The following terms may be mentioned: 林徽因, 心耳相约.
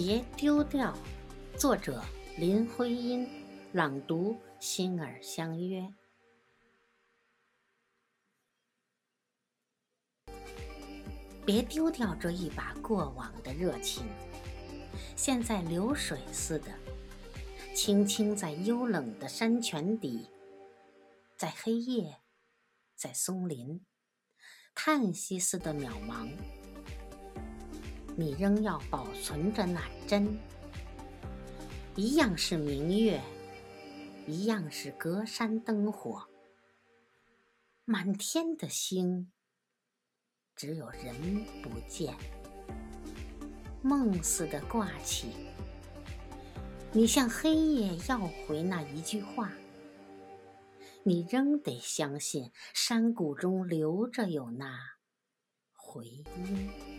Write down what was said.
别丢掉，作者林徽因，朗读心耳相约。别丢掉这一把过往的热情，现在流水似的，轻轻在幽冷的山泉底，在黑夜，在松林，叹息似的渺茫。你仍要保存着那真，一样是明月，一样是隔山灯火，满天的星，只有人不见，梦似的挂起。你向黑夜要回那一句话，你仍得相信山谷中留着有那回音。